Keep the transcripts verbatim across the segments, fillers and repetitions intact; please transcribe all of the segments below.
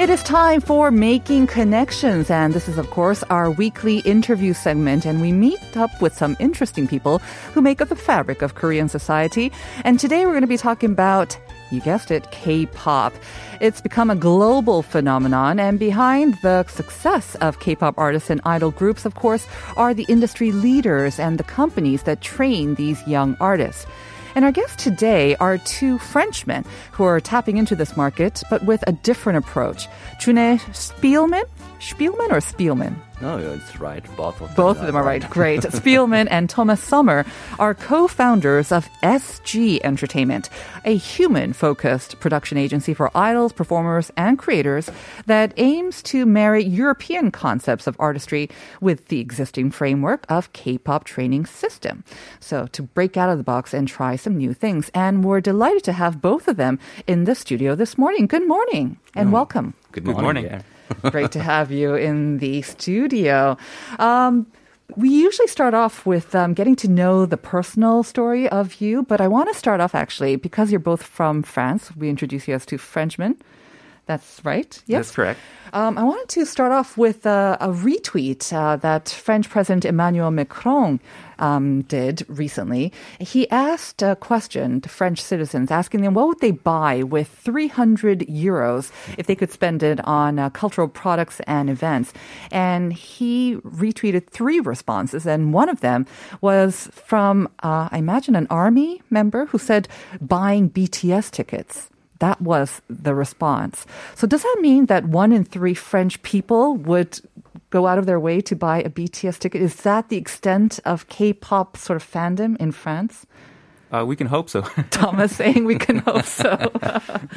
It is time for Making Connections, and this is, of course, our weekly interview segment, and we meet up with some interesting people who make up the fabric of Korean society. And today we're going to be talking about, you guessed it, K-pop. It's become a global phenomenon, and behind the success of K-pop artists and idol groups, of course, are the industry leaders and the companies that train these young artists. And our guests today are two Frenchmen who are tapping into this market, but with a different approach. Trune Spielman, Spielman or Spielman? No, it's right. Both of them, Both of them are right. right. Great. Spielman and Thomas Sommer are co-founders of S G Entertainment, a human-focused production agency for idols, performers, and creators that aims to marry European concepts of artistry with the existing framework of K-pop training system. So to break out of the box and try some new things. And we're delighted to have both of them in the studio this morning. Good morning and mm. welcome. Good morning. Good morning. Yeah. Great to have you in the studio. Um, we usually start off with um, getting to know the personal story of you, but I want to start off actually, because you're both from France, we introduce you as two Frenchmen. That's right? Yes. That's correct. Um, I wanted to start off with uh, a retweet uh, that French President Emmanuel Macron um, did recently. He asked a question to French citizens, asking them what would they buy with three hundred euros if they could spend it on uh, cultural products and events. And he retweeted three responses, and one of them was from, uh, I imagine, an army member who said, buying B T S tickets. That was the response. So does that mean that one in three French people would go out of their way to buy a B T S ticket? Is that the extent of K-pop sort of fandom in France? Uh, we can hope so. Thomas saying we can hope so.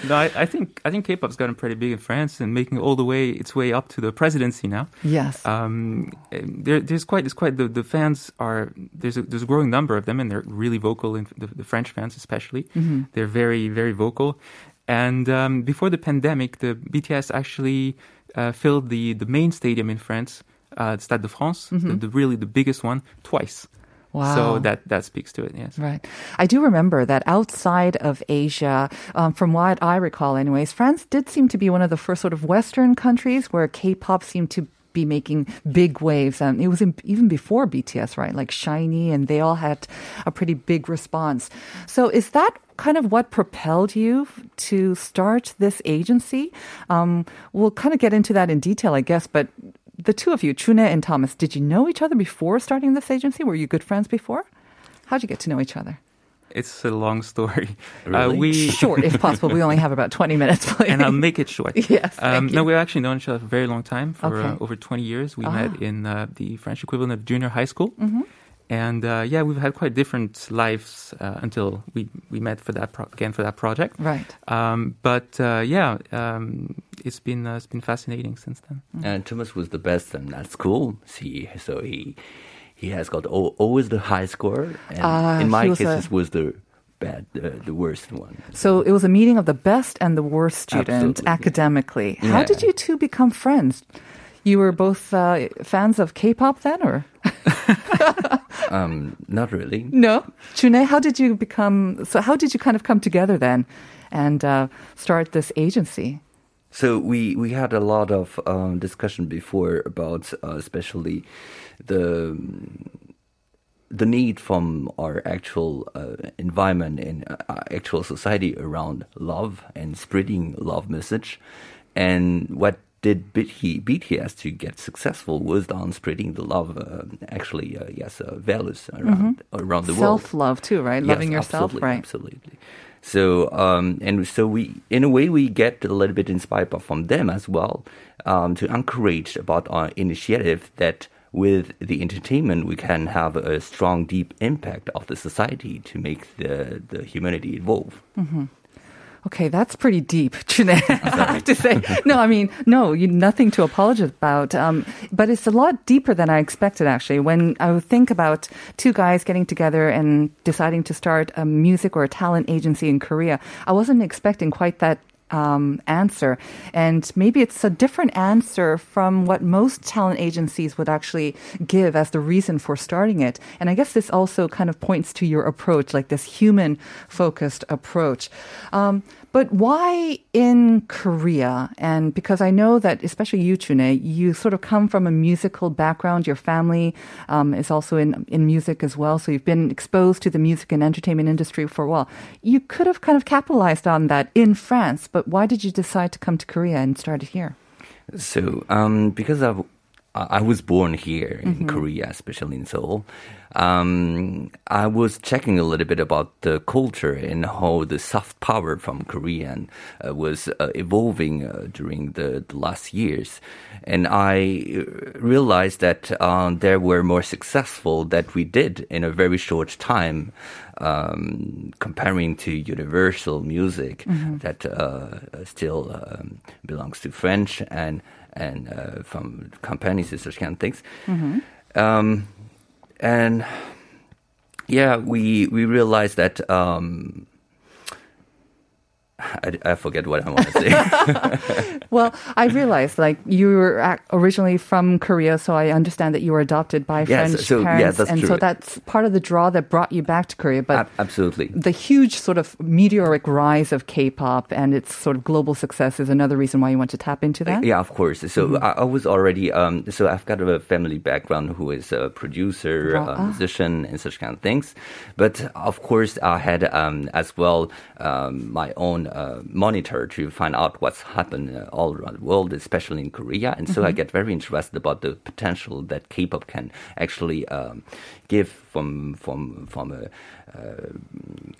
No, I, I think I think K-pop's gotten pretty big in France and making all the way its way up to the presidency now. Yes. Um, there, there's quite there's quite the, the fans are there's a, there's a growing number of them, and they're really vocal. In the, the French fans especially, mm-hmm. they're very very vocal. And um, before the pandemic, the B T S actually uh, filled the, the main stadium in France, uh, Stade de France, mm-hmm. the, the really the biggest one, twice. Wow. So that, that speaks to it, yes. Right. I do remember that outside of Asia, um, from what I recall anyways, France did seem to be one of the first sort of Western countries where K-pop seemed to be making big waves. Um, it was in, even before B T S, right? Like SHINee, and they all had a pretty big response. So is that kind of what propelled you to start this agency? Um, we'll kind of get into that in detail, I guess, but the two of you, Trune and Thomas, did you know each other before starting this agency? Were you good friends before? How'd you get to know each other? It's a long story. Really? Uh, we short, if possible. We only have about twenty minutes, please. And I'll make it short. Yes. Um, no, we've actually known each other for a very long time, for okay. uh, over twenty years. We ah. met in uh, the French equivalent of junior high school. Mm-hmm. And uh, yeah, we've had quite different lives uh, until we, we met for that pro- again for that project. Right. Um, but uh, yeah, um, it's been uh, it's been fascinating since then. And Thomas was the best in that school. See, so he he has got o- always the high score. And uh, in my case, it a- was the. Bad, uh, the worst one. So it was a meeting of the best and the worst student. Absolutely, academically. Yeah. How yeah. did you two become friends? You were both uh, fans of K-pop then, or? um, not really. No? Trune, how did you become, so how did you kind of come together then and uh, start this agency? So we, we had a lot of um, discussion before about uh, especially the... the need from our actual uh, environment and uh, actual society around love and spreading love message. And what did B T S to get successful was on spreading the love, uh, actually, uh, yes, uh, values around, mm-hmm. around the world. Self-love too, right? Yes, loving yourself, absolutely, right? Absolutely. So, um, and so we, in a way, we get a little bit inspired from them as well, um, to encourage about our initiative that with the entertainment, we can have a strong, deep impact of the society to make the, the humanity evolve. Mm-hmm. Okay, that's pretty deep, Trune, I have to say. No, I mean, no, you, nothing to apologize about. Um, but it's a lot deeper than I expected, actually. When I would think about two guys getting together and deciding to start a music or a talent agency in Korea, I wasn't expecting quite that Um, answer. And maybe it's a different answer from what most talent agencies would actually give as the reason for starting it. And I guess this also kind of points to your approach, like this human-focused approach. Um, but why in Korea? And because I know that, especially you, Trune, you sort of come from a musical background. Your family um, is also in, in music as well. So you've been exposed to the music and entertainment industry for a while. You could have kind of capitalized on that in France, but why did you decide to come to Korea and start here? So, um, because I've, I was born here in mm-hmm. Korea, especially in Seoul, um, I was checking a little bit about the culture and how the soft power from Korean uh, was uh, evolving uh, during the, the last years. And I realized that uh, there were more successful that we did in a very short time. Um, comparing to universal music mm-hmm. that uh, still um, belongs to French and and uh, from companies and such kind of things, mm-hmm. um, and yeah, we we realized that. Um, I, I forget what I want to say. Well, I realized, like, you were originally from Korea, so I understand that you were adopted by yes, French so, parents. Yeah, that's and true. So that's part of the draw that brought you back to Korea. But a- absolutely. The huge sort of meteoric rise of K-pop and its sort of global success is another reason why you want to tap into that? Uh, yeah, of course. So mm-hmm. I, I was already, um, so I've got a family background who is a producer, wow. a musician, and such kind of things. But of course, I had um, as well um, my own Uh, monitor to find out what's happened uh, all around the world, especially in Korea. And so mm-hmm. I get very interested about the potential that K-pop can actually um, give from from from a uh,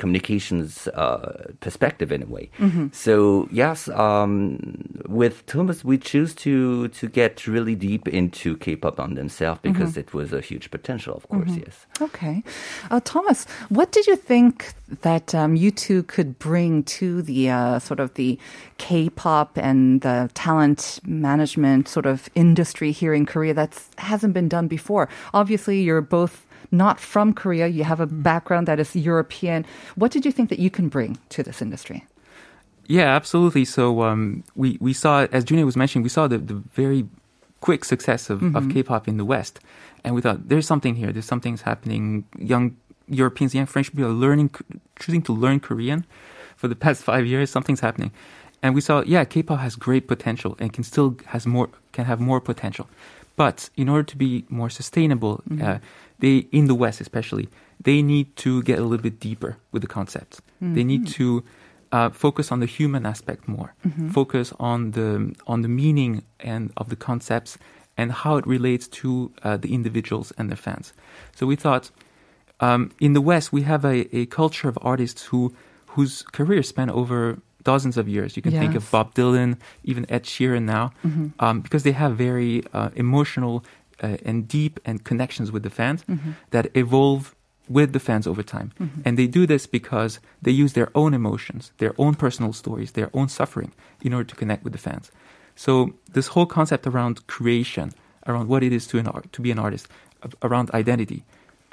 communications uh, perspective in a way. Mm-hmm. So yes, um, with Thomas, we choose to to get really deep into K-pop on themselves because mm-hmm. it was a huge potential, of course. Mm-hmm. Yes. Okay, uh, Thomas, what did you think that um, you two could bring to the Uh, sort of the K-pop and the talent management sort of industry here in Korea that hasn't been done before? Obviously, you're both not from Korea. You have a background that is European. What did you think that you can bring to this industry? Yeah, absolutely. So um, we, we saw, as Junior was mentioning, we saw the, the very quick success of, mm-hmm. of K-pop in the West. And we thought, there's something here. There's something's happening. Young Europeans, young French people are learning, choosing to learn Korean. For the past five years, something's happening, and we saw, yeah, K-pop has great potential and can still has more can have more potential, but in order to be more sustainable, mm-hmm. uh, they in the West especially, they need to get a little bit deeper with the concept. Mm-hmm. They need to uh, focus on the human aspect more, mm-hmm. focus on the on the meaning and of the concepts and how it relates to uh, the individuals and their fans. So we thought, um, in the West, we have a, a culture of artists who. whose career span over dozens of years. You can yes. think of Bob Dylan, even Ed Sheeran now, mm-hmm. um, because they have very uh, emotional uh, and deep and connections with the fans mm-hmm. that evolve with the fans over time. Mm-hmm. And they do this because they use their own emotions, their own personal stories, their own suffering in order to connect with the fans. So this whole concept around creation, around what it is to, an art, to be an artist, around identity,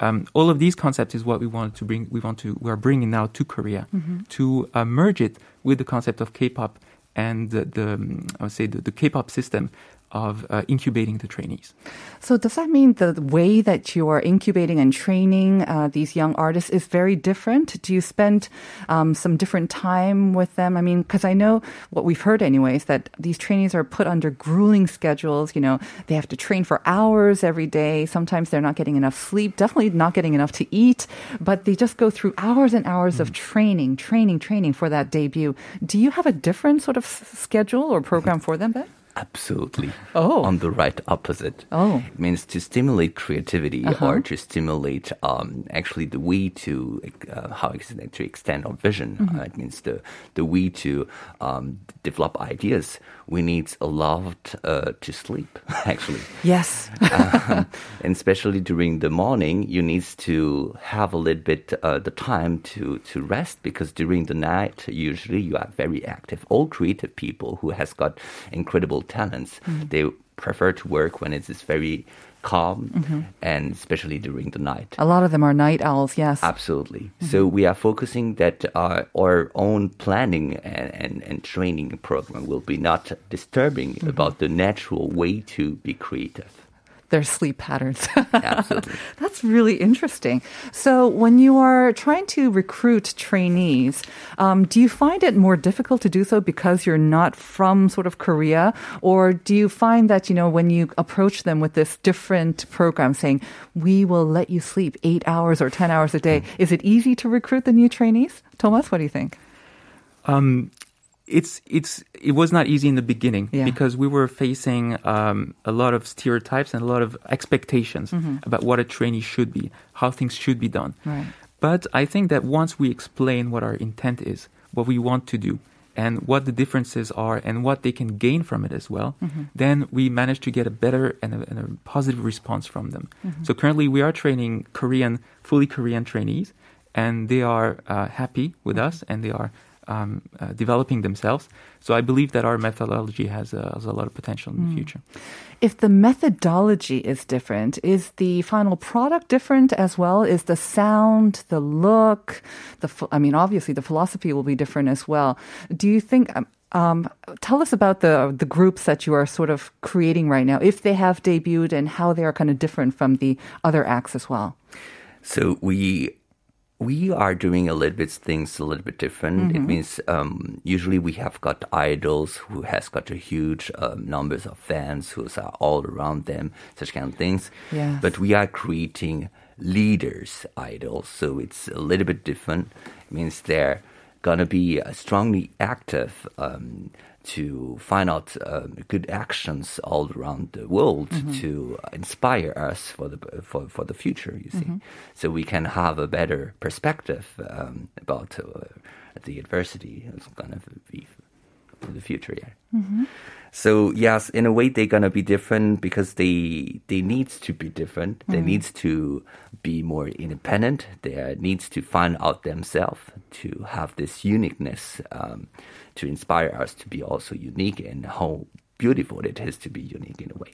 Um, all of these concepts is what we wanted to bring. We want to. We are bringing now to Korea mm-hmm. to uh, merge it with the concept of K-pop and the, the um, I would say the, the K-pop system of uh, incubating the trainees. So does that mean the way that you are incubating and training uh, these young artists is very different? Do you spend um, some different time with them? I mean, because I know what we've heard anyways, that these trainees are put under grueling schedules. You know, they have to train for hours every day. Sometimes they're not getting enough sleep, definitely not getting enough to eat, but they just go through hours and hours mm-hmm. of training, training, training for that debut. Do you have a different sort of schedule or program for them, Ben? absolutely oh. on the right opposite. Oh. It means to stimulate creativity uh-huh. or to stimulate um, actually the way to uh, how to extend our vision. Mm-hmm. Uh, it means the the way to um, develop ideas. We need a lot uh, to sleep, actually. Yes. um, and especially during the morning, you need to have a little bit uh, the time to, to rest, because during the night, usually you are very active. All creative people who has got incredible talents, mm-hmm. they prefer to work when it is very calm, mm-hmm. and especially during the night. A lot of them are night owls, yes. Absolutely. Mm-hmm. So we are focusing that our, our own planning and, and, and training program will be not disturbing mm-hmm. about the natural way to be creative. Their sleep patterns. Absolutely. That's really interesting. So when you are trying to recruit trainees, um, do you find it more difficult to do so because you're not from sort of Korea? Or do you find that, you know, when you approach them with this different program saying, we will let you sleep eight hours or ten hours a day, is it easy to recruit the new trainees? Thomas, what do you think? Um, It's it's it was not easy in the beginning yeah. because we were facing um, a lot of stereotypes and a lot of expectations mm-hmm. about what a trainee should be, how things should be done. Right. But I think that once we explain what our intent is, what we want to do, and what the differences are, and what they can gain from it as well, mm-hmm. then we managed to get a better and a, and a positive response from them. Mm-hmm. So currently, we are training Korean, fully Korean trainees, and they are uh, happy with mm-hmm. us, and they are. Um, uh, developing themselves. So I believe that our methodology has, uh, has a lot of potential in the mm. future. If the methodology is different, is the final product different as well? Is the sound, the look, the ph- I mean, obviously the philosophy will be different as well. Do you think... Um, Um, tell us about the the groups that you are sort of creating right now, if they have debuted and how they are kind of different from the other acts as well. So we... We are doing a little bit things a little bit different. Mm-hmm. It means um, usually we have got idols who has got a huge um, numbers of fans who are all around them, such kind of things. Yes. But we are creating leaders idols, so it's a little bit different. It means they're gonna be strongly active um, to find out um, good actions all around the world mm-hmm. to inspire us for the for, for the future, you see. Mm-hmm. So we can have a better perspective um, about uh, the adversity that's going to be for the future, yeah. Mm-hmm. So, yes, in a way, they're going to be different because they they need to be different. Mm-hmm. They need to be more independent. They need to find out themselves, to have this uniqueness, um, to inspire us to be also unique and how beautiful it is to be unique in a way.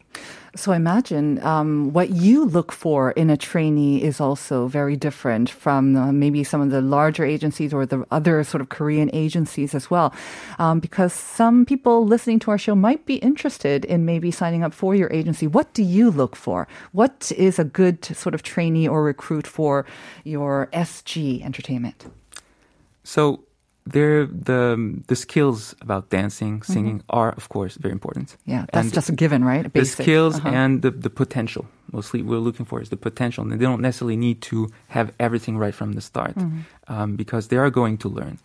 So I imagine um, what you look for in a trainee is also very different from uh, maybe some of the larger agencies or the other sort of Korean agencies as well. Um, because some people listening to our show might be interested in maybe signing up for your agency. What do you look for? What is a good sort of trainee or recruit for your S G Entertainment? So They're, the the skills about dancing, singing mm-hmm. are, of course, very important. Yeah, that's and just a given, right? Basic. The skills uh-huh. and the, the potential. Mostly we're looking for is the potential. And they don't necessarily need to have everything right from the start mm-hmm. um, because they are going to learn.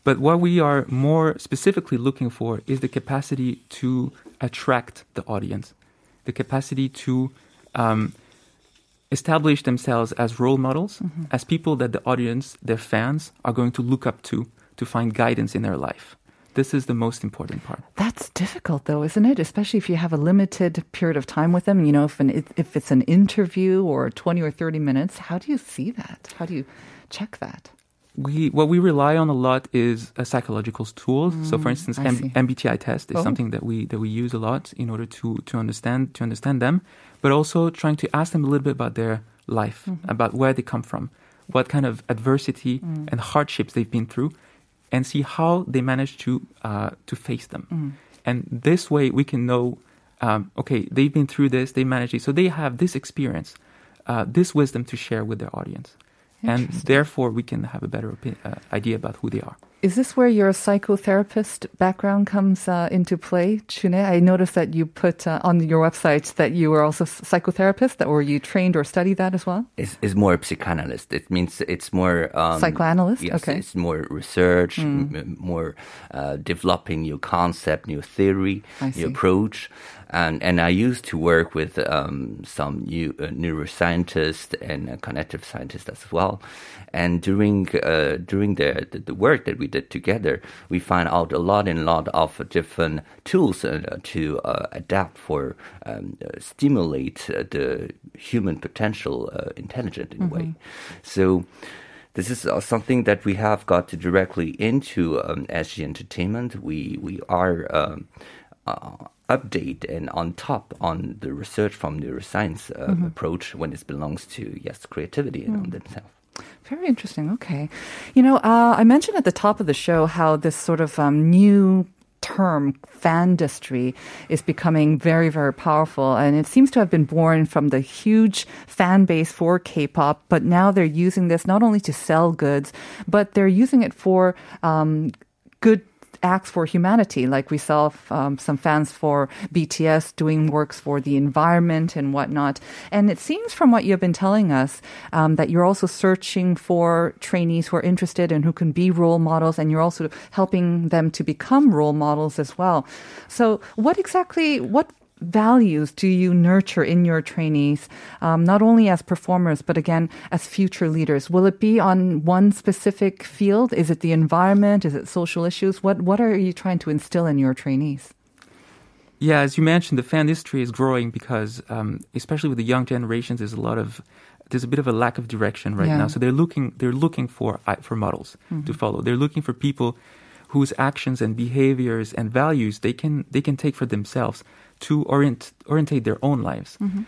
But what we are more specifically looking for is the capacity to attract the audience, the capacity to um, establish themselves as role models, mm-hmm. as people that the audience, their fans, are going to look up to to find guidance in their life. This is the most important part. That's difficult, though, isn't it? Especially if you have a limited period of time with them. You know, if an, if it's an interview or twenty or thirty minutes, how do you see that? How do you check that? We What we rely on a lot is a psychological tools. Mm, so, for instance, M- M B T I test is oh. something that we that we use a lot in order to to understand to understand them, but also trying to ask them a little bit about their life, mm-hmm. about where they come from, what kind of adversity mm. and hardships they've been through, and see how they manage to uh, to face them. Mm. And this way we can know, um, okay, they've been through this, they managed it, so they have this experience, uh, this wisdom to share with their audience. And therefore we can have a better opi- uh, idea about who they are. Is this where your psychotherapist background comes uh, into play, Trune? I noticed that you put uh, on your website that you were also a psychotherapist, that, or you trained or studied that as well? It's, it's more psychoanalyst. It means it's more... Um, psychoanalyst? Yes, okay. It's more research, mm. m- more uh, developing new concept, new theory, new approach. And, and I used to work with um, some new, uh, neuroscientists and uh, cognitive scientists as well. And during uh, during the, the, the work that we did together, we find out a lot and a lot of different tools uh, to uh, adapt for um, uh, stimulate uh, the human potential uh, intelligent in a mm-hmm. way. So this is something that we have got directly into um, S G Entertainment. We we are um, uh, update and on top on the research from neuroscience uh, mm-hmm. approach when it belongs to yes creativity and mm. on themselves. Very interesting. Okay. You know, uh, I mentioned at the top of the show how this sort of um, new term, fandustry, is becoming very, very powerful. And it seems to have been born from the huge fan base for K-pop. But now they're using this not only to sell goods, but they're using it for um, good acts for humanity, like we saw um, some fans for B T S doing works for the environment and whatnot. And it seems from what you've been telling us um, that you're also searching for trainees who are interested and who can be role models, and you're also helping them to become role models as well. So what exactly, what values do you nurture in your trainees, um, not only as performers, but again, as future leaders? Will it be on one specific field? Is it the environment? Is it social issues? What What are you trying to instill in your trainees? Yeah, as you mentioned, the fan industry is growing because, um, especially with the young generations, there's a lot of there's a bit of a lack of direction right yeah. now. So they're looking they're looking for for models mm-hmm. to follow. They're looking for people whose actions and behaviors and values they can they can take for themselves to orient, orientate their own lives. Mm-hmm.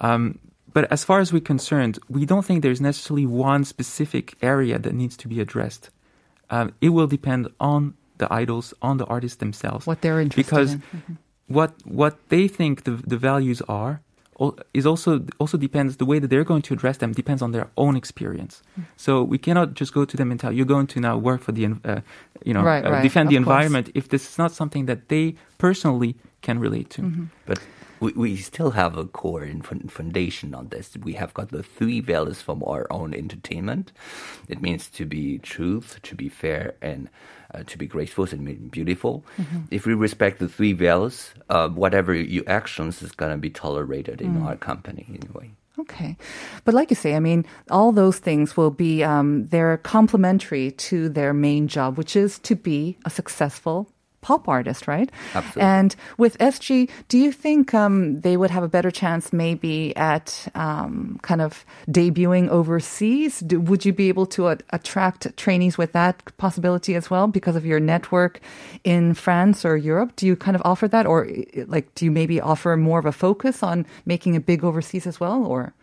Um, but as far as we're concerned, we don't think there's necessarily one specific area that needs to be addressed. Um, it will depend on the idols, on the artists themselves. What they're interested because in. Because mm-hmm. what what they think the, the values are is also also depends, the way that they're going to address them depends on their own experience. Mm-hmm. So we cannot just go to them and tell, you're going to now work for the, uh, you know, right, uh, right. defend of the environment course. If this is not something that they personally can relate to. Mm-hmm. But we, we still have a core and foundation on this. We have got the three values from our own entertainment. It means to be truth, to be fair, and uh, to be graceful and beautiful. Mm-hmm. If we respect the three values, uh, whatever your actions is going to be tolerated in mm. our company anyway. Okay. But like you say, I mean, all those things will be, um, they're complementary to their main job, which is to be a successful pop artist, right? Absolutely. And with S G, do you think um, they would have a better chance maybe at um, kind of debuting overseas? Do, would you be able to uh, attract trainees with that possibility as well because of your network in France or Europe? Do you kind of offer that, or like do you maybe offer more of a focus on making it big overseas as well? Or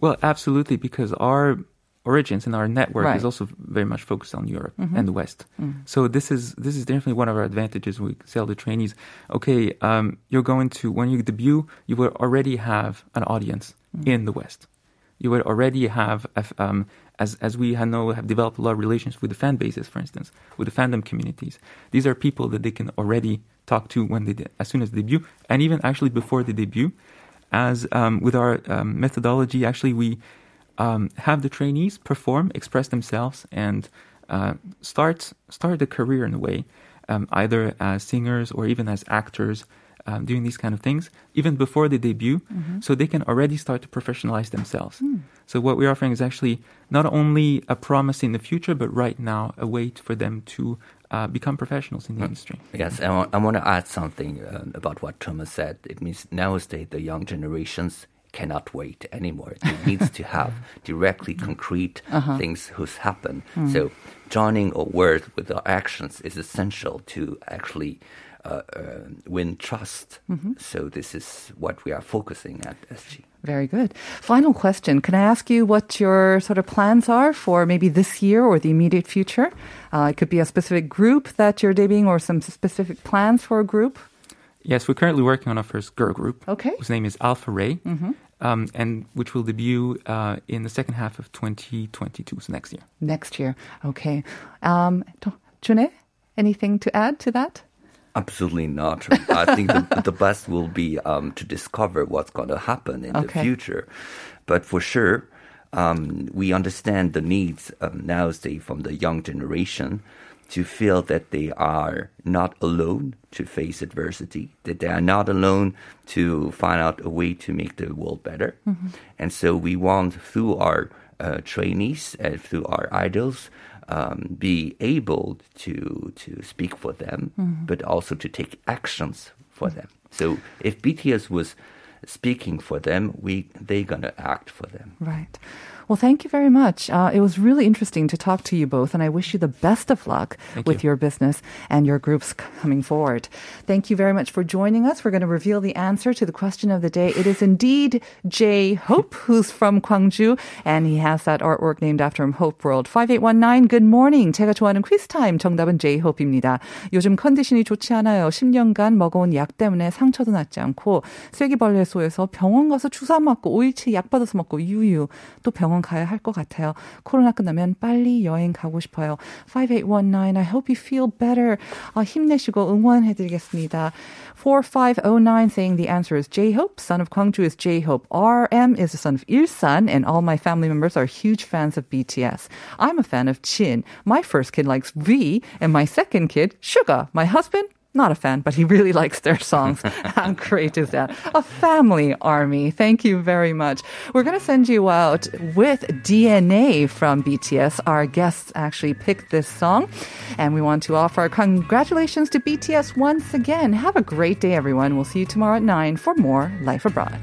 well, absolutely, because our origins and our network right. is also very much focused on Europe mm-hmm. and the West. Mm-hmm. So this is this is definitely one of our advantages. We sell to trainees. Okay, um, you're going to, when you debut, you will already have an audience mm-hmm. in the West. You will already have, um, as as we know, have developed a lot of relations with the fan bases, for instance, with the fandom communities. These are people that they can already talk to when they as soon as they debut, and even actually before they debut. As um, with our um, methodology, actually we. Um, have the trainees perform, express themselves, and uh, start start a career in a way, um, either as singers or even as actors, um, doing these kind of things, even before they debut, mm-hmm. so they can already start to professionalize themselves. Mm. So what we're offering is actually not only a promise in the future, but right now, a way for them to Uh, become professionals in the industry. Yes, I want, I want to add something um, about what Thomas said. It means nowadays the young generations cannot wait anymore. It needs to have directly concrete uh-huh. things who's happened. Mm. So joining a word with our actions is essential to actually uh, uh, win trust. Mm-hmm. So this is what we are focusing at S G. Very good. Final question. Can I ask you what your sort of plans are for maybe this year or the immediate future? Uh, it could be a specific group that you're debuting or some specific plans for a group. Yes, we're currently working on our first girl group, okay. whose name is Alpha Ray, mm-hmm. um, and which will debut uh, in the second half of twenty twenty-two, so next year. Next year, okay. Um, Trune, anything to add to that? Absolutely not. I think the, the best will be um, to discover what's going to happen in okay. the future. But for sure, um, we understand the needs um, nowadays from the young generation to feel that they are not alone to face adversity, that they are not alone to find out a way to make the world better. Mm-hmm. And so we want through our uh, trainees and through our idols, Um, be able to to speak for them, mm-hmm. but also to take actions for them. So if B T S was speaking for them, we they're going to act for them. Right. Well, thank you very much. Uh, it was really interesting to talk to you both, and I wish you the best of luck thank with you. Your business and your groups coming forward. Thank you very much for joining us. We're going to reveal the answer to the question of the day. It is indeed J-Hope, who's from Gwangju, and he has that artwork named after him, Hope World. five eight one nine, good morning. 제가 좋아하는 퀴즈 타임, 정답은 J-Hope입니다. 요즘 컨디션이 좋지 않아요. 십 년간 먹어온 약 때문에 상처도 낫지 않고 쐐기벌레 소에서 병원 가서 주사 맞고 오일치 약 받아서 먹고 유유 또 병원 가야 할 것 같아요. 코로나 끝나면 빨리 여행 가고 싶어요. five eight one nine, I hope you feel better. 아, 힘내시고 응원해드리겠습니다. four five zero nine saying the answer is J-Hope. Son of Gwangju is J-Hope. R M is the son of Ilsan, and all my family members are huge fans of B T S. I'm a fan of Jin. My first kid likes V, and my second kid, Suga. My husband, not a fan, but he really likes their songs. How great is that? A family army. Thank you very much. We're going to send you out with D N A from B T S. Our guests actually picked this song, and we want to offer our congratulations to B T S once again. Have a great day, everyone. We'll see you tomorrow at nine for more Life Abroad.